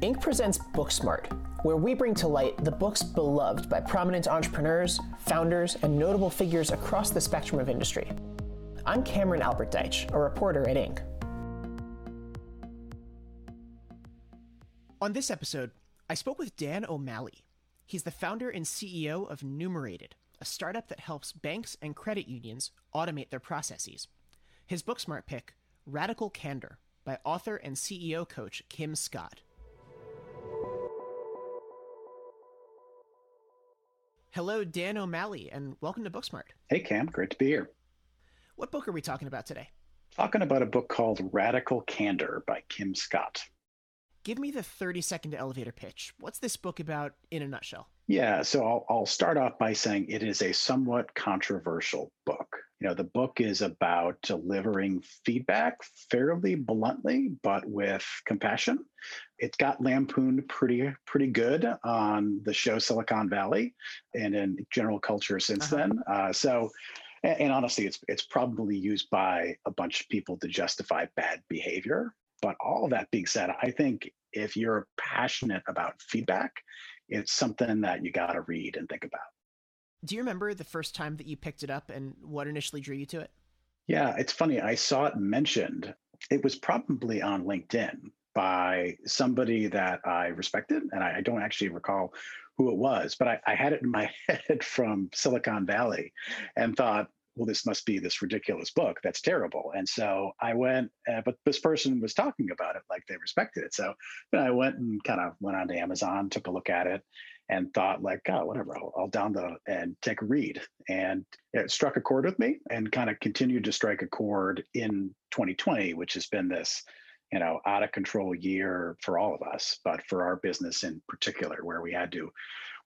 Inc. presents Booksmart, where we bring to light the books beloved by prominent entrepreneurs, founders, and notable figures across the spectrum of industry. I'm Cameron Albert-Deitch, a reporter at Inc. On this episode, I spoke with Dan O'Malley. He's the founder and CEO of Numerated, a startup that helps banks and credit unions automate their processes. His Booksmart pick, Radical Candor, by author and CEO coach Kim Scott. Hello, Dan O'Malley, and welcome to Booksmart. Hey, Cam. Great to be here. What book are we talking about today? Talking about a book called Radical Candor by Kim Scott. Give me the 30-second elevator pitch. What's this book about in a nutshell? Yeah, so I'll start off by saying it is a somewhat controversial book. You know, the book is about delivering feedback fairly bluntly, but with compassion. It got lampooned pretty good on the show Silicon Valley and in general culture since then. And honestly, it's probably used by a bunch of people to justify bad behavior. But all of that being said, I think if you're passionate about feedback, it's something that you got to read and think about. Do you remember the first time that you picked it up and what initially drew you to it? Yeah, it's funny. I saw it mentioned. It was probably on LinkedIn by somebody that I respected, and I don't actually recall who it was, but I had it in my head from Silicon Valley and thought, well, this must be this ridiculous book. That's terrible. And so I went, but this person was talking about it like they respected it. So then I went and kind of went onto Amazon, took a look at it, and thought like, oh, whatever, I'll download it and take a read. And it struck a chord with me and kind of continued to strike a chord in 2020, which has been this, you know, out of control year for all of us, but for our business in particular, where we had to,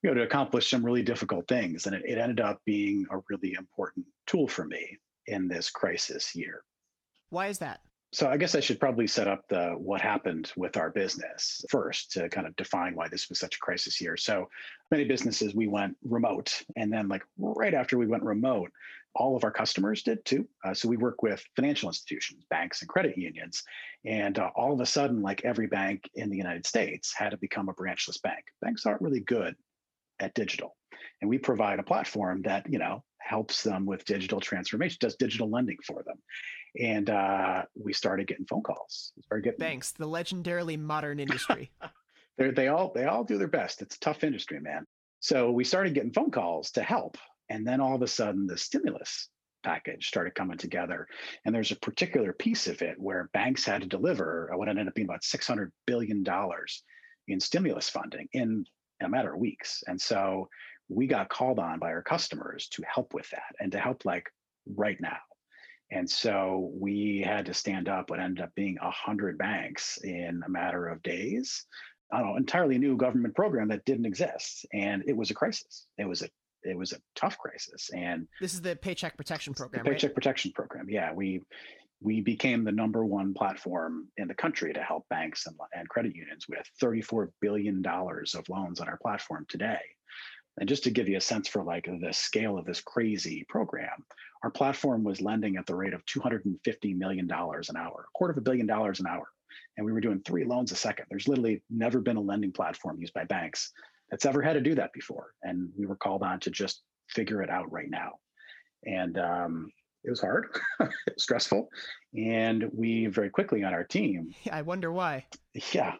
you know, to accomplish some really difficult things. And it ended up being a really important tool for me in this crisis year. Why is that? So I guess I should probably set up what happened with our business first to kind of define why this was such a crisis year. So many businesses, we went remote. And then like right after we went remote, all of our customers did too. So we work with financial institutions, banks and credit unions. And all of a sudden, like every bank in the United States had to become a branchless bank. Banks aren't really good at digital. And we provide a platform that, you know, helps them with digital transformation, does digital lending for them. And we started getting phone calls. Banks, the legendarily modern industry. they all do their best. It's a tough industry, man. So we started getting phone calls to help. And then all of a sudden the stimulus package started coming together. And there's a particular piece of it where banks had to deliver what ended up being about $600 billion in stimulus funding in a matter of weeks. And so we got called on by our customers to help with that and to help like right now. And so we had to stand up what ended up being 100 banks in a matter of days on an entirely new government program that didn't exist. And it was a crisis. It was a tough crisis. And this is the Paycheck Protection Program, Paycheck Protection Program. Yeah. We became the number one platform in the country to help banks and credit unions with $34 billion of loans on our platform today. And just to give you a sense for like the scale of this crazy program, our platform was lending at the rate of $250 million an hour, $250 million an hour. And we were doing 3 loans a second. There's literally never been a lending platform used by banks that's ever had to do that before. And we were called on to just figure it out right now. And it was hard, it was stressful. And we very quickly on our team. I wonder why. Yeah,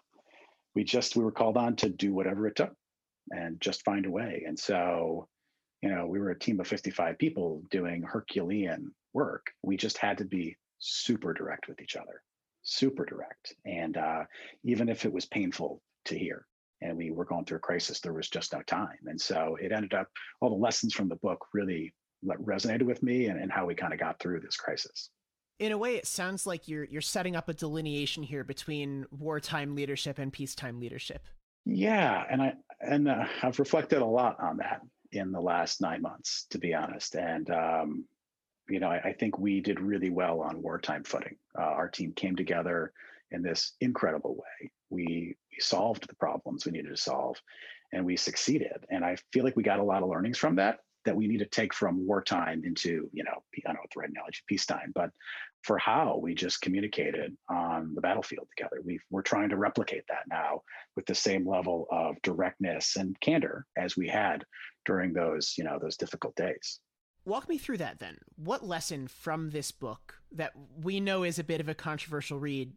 we were called on to do whatever it took and just find a way. And so, you know, we were a team of 55 people doing Herculean work. We just had to be super direct with each other, super direct. And even if it was painful to hear and we were going through a crisis, there was just no time. And so it ended up, all the lessons from the book really resonated with me and how we kind of got through this crisis. In a way, it sounds like you're setting up a delineation here between wartime leadership and peacetime leadership. Yeah. And I've reflected a lot on that in the last 9 months, to be honest. And, you know, I think we did really well on wartime footing. Our team came together in this incredible way. We solved the problems we needed to solve and we succeeded. And I feel like we got a lot of learnings from that. that we need to take from wartime into, you know, I don't know what the right analogy, peacetime, but for how we just communicated on the battlefield together. We're trying to replicate that now with the same level of directness and candor as we had during those, you know, those difficult days. Walk me through that then. What lesson from this book that we know is a bit of a controversial read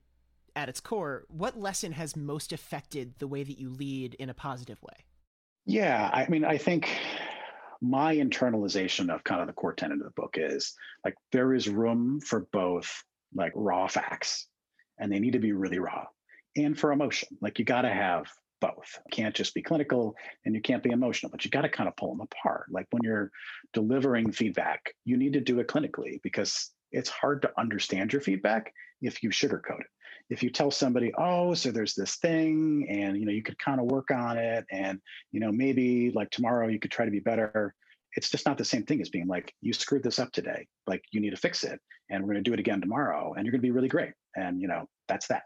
at its core, what lesson has most affected the way that you lead in a positive way? Yeah, I mean, I think my internalization of kind of the core tenet of the book is like there is room for both like raw facts, and they need to be really raw, and for emotion. Like you got to have both. You can't just be clinical and you can't be emotional, but you got to kind of pull them apart. Like when you're delivering feedback, you need to do it clinically because it's hard to understand your feedback if you sugarcoat it. If you tell somebody, oh, so there's this thing and, you know, you could kind of work on it and, you know, maybe like tomorrow you could try to be better. It's just not the same thing as being like, you screwed this up today. Like you need to fix it and we're going to do it again tomorrow and you're going to be really great. And, you know, that's that.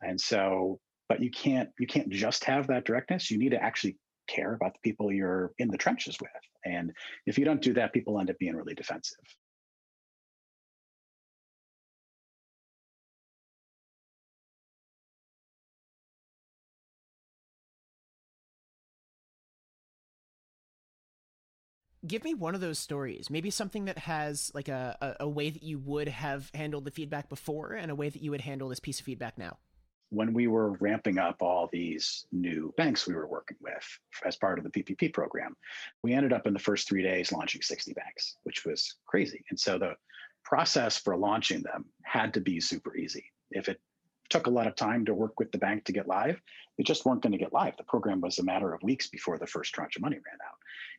And so, but you can't just have that directness. You need to actually care about the people you're in the trenches with. And if you don't do that, people end up being really defensive. Give me one of those stories, maybe something that has like a way that you would have handled the feedback before and a way that you would handle this piece of feedback now. When we were ramping up all these new banks we were working with as part of the PPP program, we ended up in the first 3 days launching 60 banks, which was crazy. And so the process for launching them had to be super easy. If it took a lot of time to work with the bank to get live, they just weren't going to get live. The program was a matter of weeks before the first tranche of money ran out.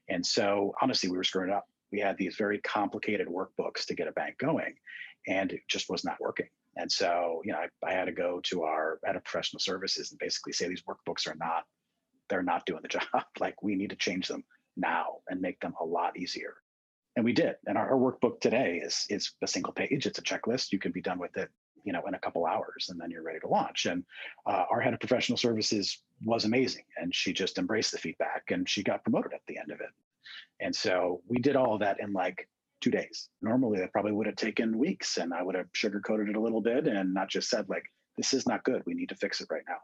And so honestly, we were screwing up. We had these very complicated workbooks to get a bank going, and it just was not working. And so, you know, I had to go to our head of professional services and basically say, these workbooks they're not doing the job. Like we need to change them now and make them a lot easier. And we did. And our workbook today is a single page. It's a checklist. You can be done with it, you know, in a couple hours, and then you're ready to launch. And our head of professional services was amazing. And she just embraced the feedback and she got promoted at the end of it. And so we did all of that in like 2 days. Normally that probably would have taken weeks, and I would have sugarcoated it a little bit and not just said like, this is not good. We need to fix it right now.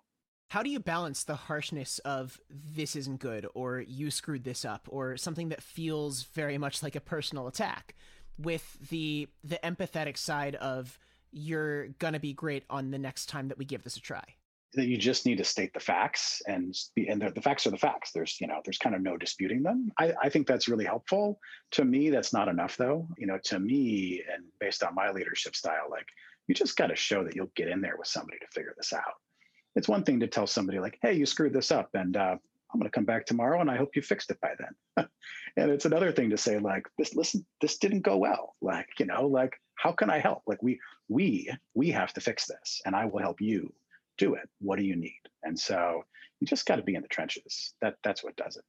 How do you balance the harshness of this isn't good, or you screwed this up, or something that feels very much like a personal attack with the empathetic side of, you're going to be great on the next time that we give this a try? That you just need to state the facts, and the facts are the facts. There's kind of no disputing them. I think that's really helpful. To me, that's not enough though. You know, to me, and based on my leadership style, like you just got to show that you'll get in there with somebody to figure this out. It's one thing to tell somebody like, hey, you screwed this up and I'm going to come back tomorrow and I hope you fixed it by then. And it's another thing to say like, this didn't go well. Like, you know, like, how can I help? Like we have to fix this and I will help you do it. What do you need? And so you just got to be in the trenches. That's what does it.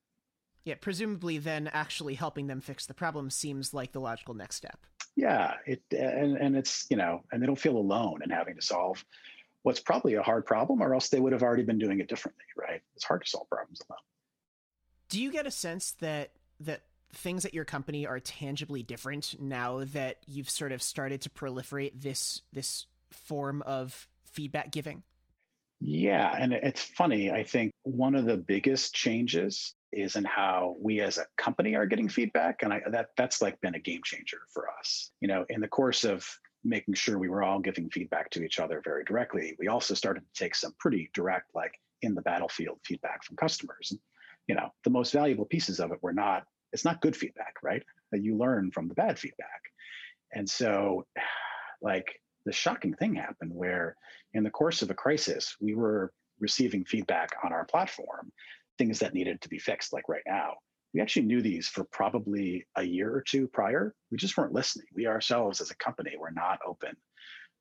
Yeah. Presumably then actually helping them fix the problem seems like the logical next step. Yeah. And it's, you know, and they don't feel alone in having to solve what's probably a hard problem, or else they would have already been doing it differently, right? It's hard to solve problems alone. Do you get a sense that things at your company are tangibly different now that you've sort of started to proliferate this form of feedback giving? Yeah, and it's funny. I think one of the biggest changes is in how we as a company are getting feedback, and that's like been a game changer for us. You know, in the course of making sure we were all giving feedback to each other very directly, we also started to take some pretty direct, like in the battlefield feedback from customers. And, you know, the most valuable pieces of it it's not good feedback, right? That you learn from the bad feedback. And so like the shocking thing happened where in the course of a crisis, we were receiving feedback on our platform, things that needed to be fixed like right now. We actually knew these for probably a year or two prior. We just weren't listening. We ourselves as a company were not open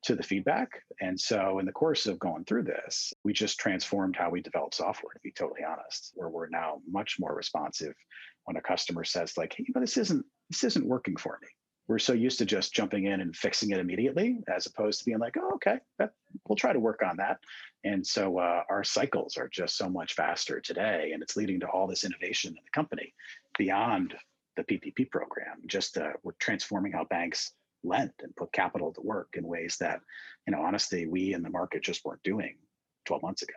to the feedback. And so in the course of going through this, we just transformed how we develop software, to be totally honest, where we're now much more responsive when a customer says like, hey, you know, this isn't working for me. We're so used to just jumping in and fixing it immediately, as opposed to being like, oh, okay, we'll try to work on that. And so our cycles are just so much faster today, and it's leading to all this innovation in the company beyond the PPP program. Just we're transforming how banks lend and put capital to work in ways that, you know, honestly, we in the market just weren't doing 12 months ago.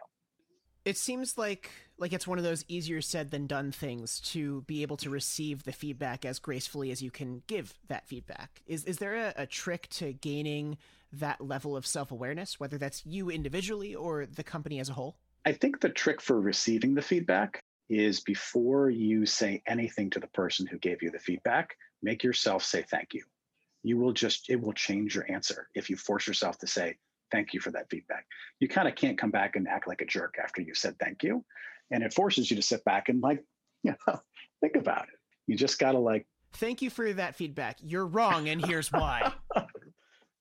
It seems like it's one of those easier said than done things to be able to receive the feedback as gracefully as you can give that feedback. Is there a trick to gaining that level of self-awareness, whether that's you individually or the company as a whole? I think the trick for receiving the feedback is before you say anything to the person who gave you the feedback, make yourself say thank you. It will change your answer if you force yourself to say, thank you for that feedback. You kind of can't come back and act like a jerk after you've said thank you. And it forces you to sit back and think about it. You just got to thank you for that feedback. You're wrong. And here's why,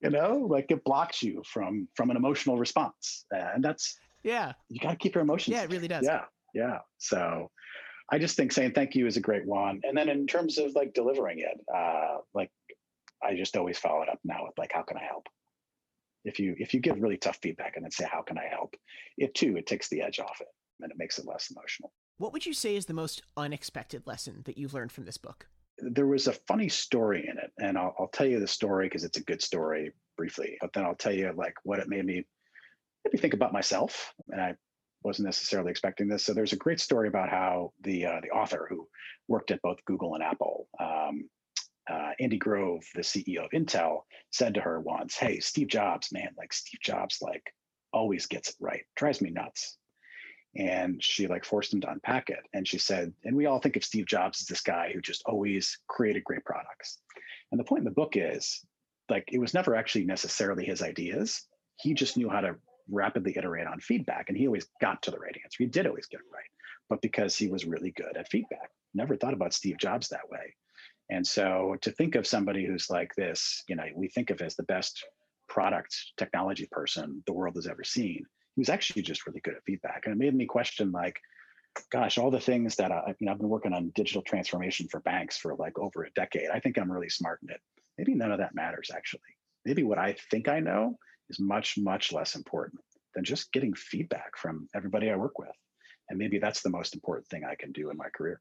it blocks you from an emotional response. And that's, you got to keep your emotions. Yeah, it really does. Yeah. So I just think saying thank you is a great one. And then in terms of delivering it, I just always follow it up now with how can I help? If you give really tough feedback and then say, how can I help? It takes the edge off it and it makes it less emotional. What would you say is the most unexpected lesson that you've learned from this book? There was a funny story in it, and I'll tell you the story because it's a good story briefly, but then I'll tell you what it made me think about myself. And I wasn't necessarily expecting this. So there's a great story about how the author who worked at both Google and Apple, Andy Grove, the CEO of Intel, said to her once, hey, Steve Jobs, man, Steve Jobs, always gets it right. Drives me nuts. And she forced him to unpack it. And she said, and we all think of Steve Jobs as this guy who just always created great products. And the point in the book is, it was never actually necessarily his ideas. He just knew how to rapidly iterate on feedback. And he always got to the right answer. He did always get it right. But because he was really good at feedback, never thought about Steve Jobs that way. And so to think of somebody who's like this, we think of as the best product technology person the world has ever seen, he was actually just really good at feedback. And it made me question gosh, all the things that I've been working on digital transformation for banks for over a decade. I think I'm really smart in it. Maybe none of that matters, actually. Maybe what I think I know is much, much less important than just getting feedback from everybody I work with. And maybe that's the most important thing I can do in my career.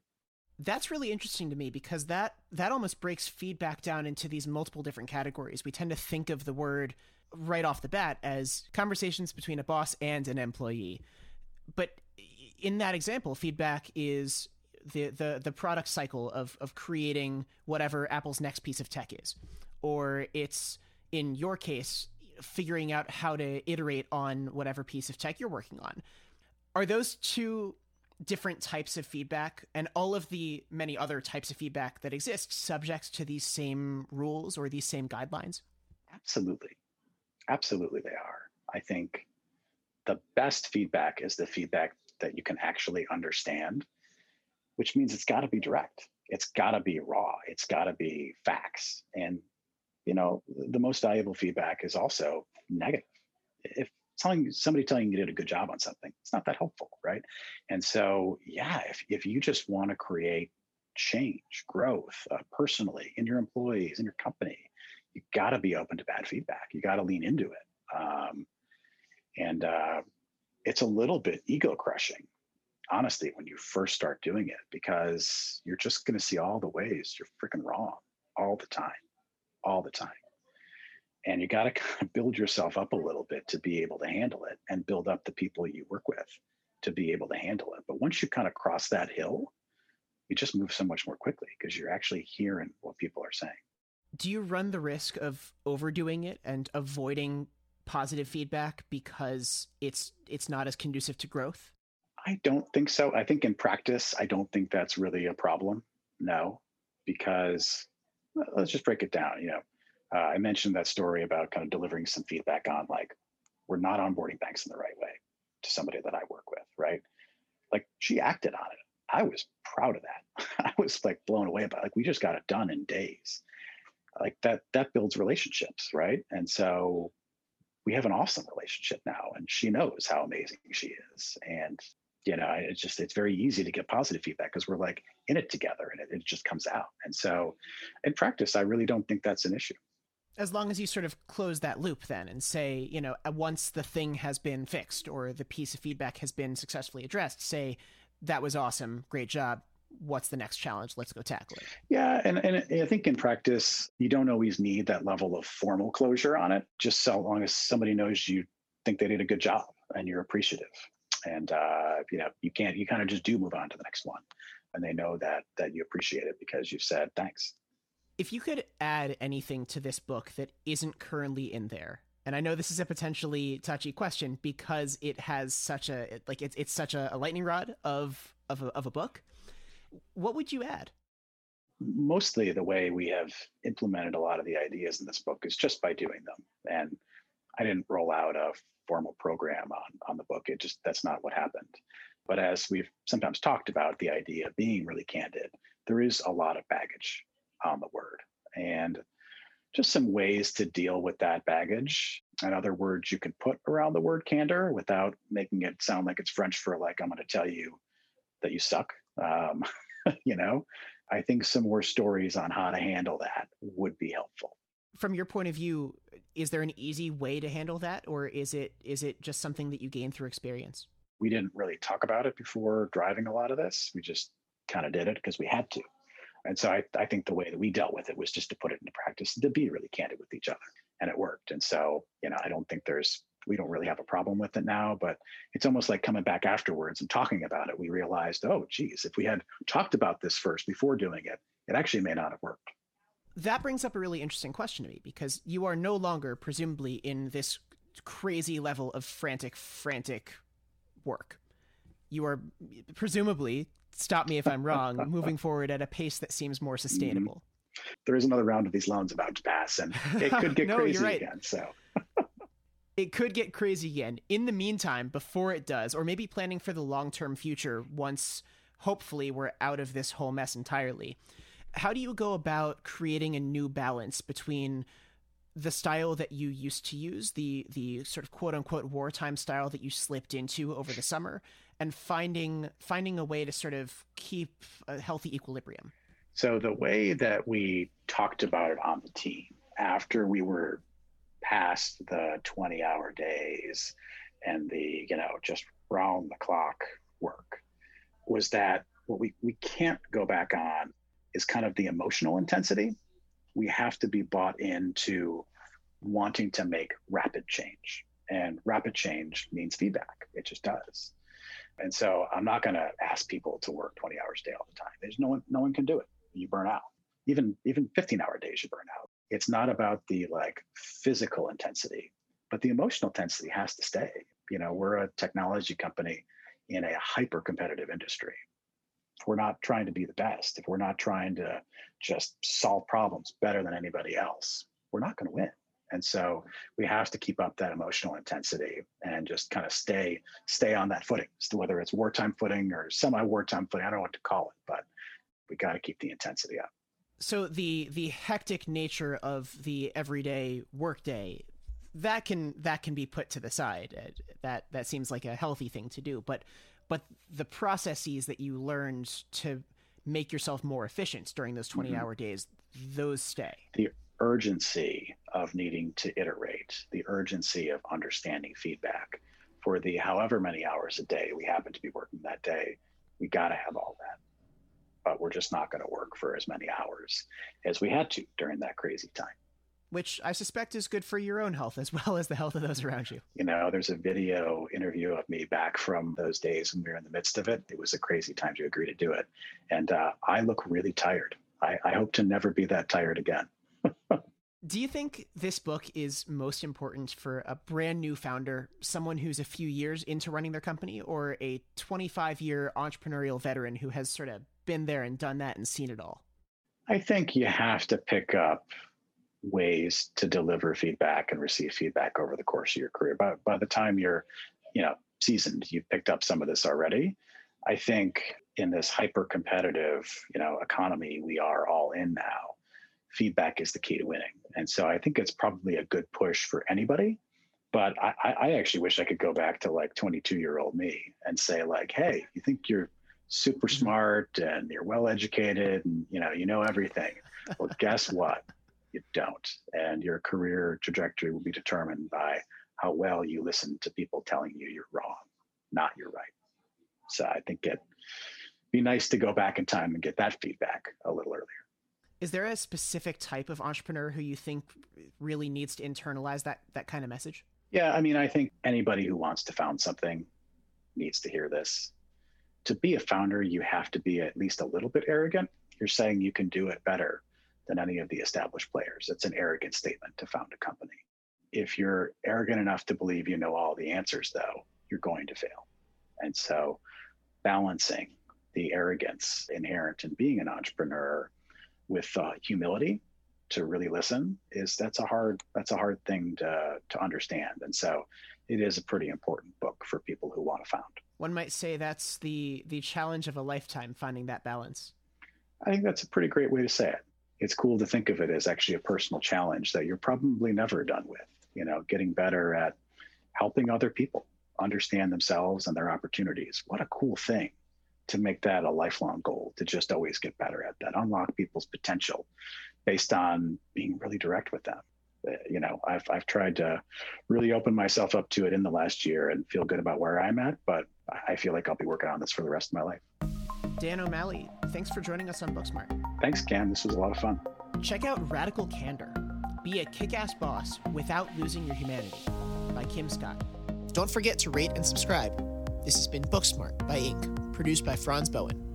That's really interesting to me because that almost breaks feedback down into these multiple different categories. We tend to think of the word right off the bat as conversations between a boss and an employee. But in that example, feedback is the product cycle of creating whatever Apple's next piece of tech is. Or it's, in your case, figuring out how to iterate on whatever piece of tech you're working on. Are those two different types of feedback and all of the many other types of feedback that exist subject to these same rules or these same guidelines? Absolutely they are. I think the best feedback is the feedback that you can actually understand, which means it's got to be direct. It's got to be raw. It's got to be facts. And, the most valuable feedback is also negative. If somebody telling you did a good job on something, it's not that helpful, right? And so, if you just want to create change, growth, personally, in your employees, in your company, you got to be open to bad feedback. You got to lean into it. And it's a little bit ego crushing, honestly, when you first start doing it, because you're just going to see all the ways you're freaking wrong all the time. And you got to kind of build yourself up a little bit to be able to handle it and build up the people you work with to be able to handle it. But once you kind of cross that hill, you just move so much more quickly because you're actually hearing what people are saying. Do you run the risk of overdoing it and avoiding positive feedback because it's not as conducive to growth? I don't think so. I think in practice, I don't think that's really a problem. No, because let's just break it down, I mentioned that story about kind of delivering some feedback on we're not onboarding banks in the right way to somebody that I work with, right? She acted on it. I was proud of that. I was blown away by it. We just got it done in days. That builds relationships, right? And so we have an awesome relationship now, and she knows how amazing she is. And, it's very easy to get positive feedback because we're in it together and it just comes out. And so in practice, I really don't think that's an issue. As long as you sort of close that loop then and say, once the thing has been fixed or the piece of feedback has been successfully addressed, say, that was awesome. Great job. what's the next challenge? Let's go tackle it. Yeah. And I think in practice, you don't always need that level of formal closure on it, just so long as somebody knows you think they did a good job and you're appreciative. And, you kind of just do move on to the next one. And they know that you appreciate it because you've said thanks. If you could add anything to this book that isn't currently in there, and I know this is a potentially touchy question because it has such a lightning rod of a book, what would you add? Mostly the way we have implemented a lot of the ideas in this book is just by doing them. And I didn't roll out a formal program on the book. It just, that's not what happened. But as we've sometimes talked about, the idea of being really candid, there is a lot of baggage on the word, and just some ways to deal with that baggage and other words you can put around the word candor without making it sound like it's French for like, I'm going to tell you that you suck. I think some more stories on how to handle that would be helpful. From your point of view, is there an easy way to handle that, or is it just something that you gain through experience? We didn't really talk about it before driving a lot of this. We just kind of did it because we had to. And so I think the way that we dealt with it was just to put it into practice and to be really candid with each other. And it worked. And so, I don't think we don't really have a problem with it now, but it's almost like coming back afterwards and talking about it. We realized, oh, geez, if we had talked about this first before doing it, it actually may not have worked. That brings up a really interesting question to me, because you are no longer presumably in this crazy level of frantic work. You are presumably, stop me if I'm wrong, moving forward at a pace that seems more sustainable. Mm-hmm. There is another round of these loans about to pass, and it could get no, crazy right. again. So it could get crazy again. In the meantime, before it does, or maybe planning for the long-term future once, hopefully, we're out of this whole mess entirely, how do you go about creating a new balance between the style that you used to use, the sort of quote unquote wartime style that you slipped into over the summer, and finding a way to sort of keep a healthy equilibrium? So the way that we talked about it on the team after we were past the 20-hour days and the, just round the clock work, was that what we can't go back on is kind of the emotional intensity. We have to be bought into wanting to make rapid change. And rapid change means feedback. It just does. And so I'm not going to ask people to work 20 hours a day all the time. There's no one can do it. You burn out. Even 15-hour days, you burn out. It's not about the physical intensity, but the emotional intensity has to stay. We're a technology company in a hyper-competitive industry. If we're not trying to be the best, if we're not trying to just solve problems better than anybody else, we're not going to win. And so we have to keep up that emotional intensity and just kind of stay on that footing, whether it's wartime footing or semi-wartime footing. I don't know what to call it, but we got to keep the intensity up. So the hectic nature of the everyday workday, that can be put to the side. That seems like a healthy thing to do, but the processes that you learned to make yourself more efficient during those 20-hour mm-hmm. days, those stay. The urgency of needing to iterate, the urgency of understanding feedback for the however many hours a day we happen to be working that day, we got to have all that. But we're just not going to work for as many hours as we had to during that crazy time. Which I suspect is good for your own health as well as the health of those around you. There's a video interview of me back from those days when we were in the midst of it. It was a crazy time to agree to do it. And I look really tired. I hope to never be that tired again. Do you think this book is most important for a brand new founder, someone who's a few years into running their company, or a 25-year entrepreneurial veteran who has sort of been there and done that and seen it all? I think you have to pick up ways to deliver feedback and receive feedback over the course of your career. By the time you're, seasoned, you've picked up some of this already. I think in this hyper-competitive, economy we are all in now, feedback is the key to winning. And so I think it's probably a good push for anybody. But I actually wish I could go back to 22-year-old me and say hey, you think you're super smart and you're well-educated and you know everything. Well, guess what? You don't. And your career trajectory will be determined by how well you listen to people telling you you're wrong, not you're right. So I think it be nice to go back in time and get that feedback a little earlier. Is there a specific type of entrepreneur who you think really needs to internalize that kind of message? Yeah, I mean, I think anybody who wants to found something needs to hear this. To be a founder, you have to be at least a little bit arrogant. You're saying you can do it better than any of the established players. It's an arrogant statement to found a company. If you're arrogant enough to believe you know all the answers, though, you're going to fail. And so balancing the arrogance inherent in being an entrepreneur with humility to really listen that's a hard thing to understand. And so it is a pretty important book for people who want to found. One might say that's the challenge of a lifetime, finding that balance. I think that's a pretty great way to say it. It's cool to think of it as actually a personal challenge that you're probably never done with, getting better at helping other people understand themselves and their opportunities. What a cool thing to make that a lifelong goal, to just always get better at that, unlock people's potential based on being really direct with them. I've tried to really open myself up to it in the last year and feel good about where I'm at, but I feel like I'll be working on this for the rest of my life. Dan O'Malley, thanks for joining us on Booksmart. Thanks, Cam. This was a lot of fun. Check out Radical Candor, Be a Kick-Ass Boss Without Losing Your Humanity by Kim Scott. Don't forget to rate and subscribe. This has been Booksmart by Inc., produced by Franz Bowen.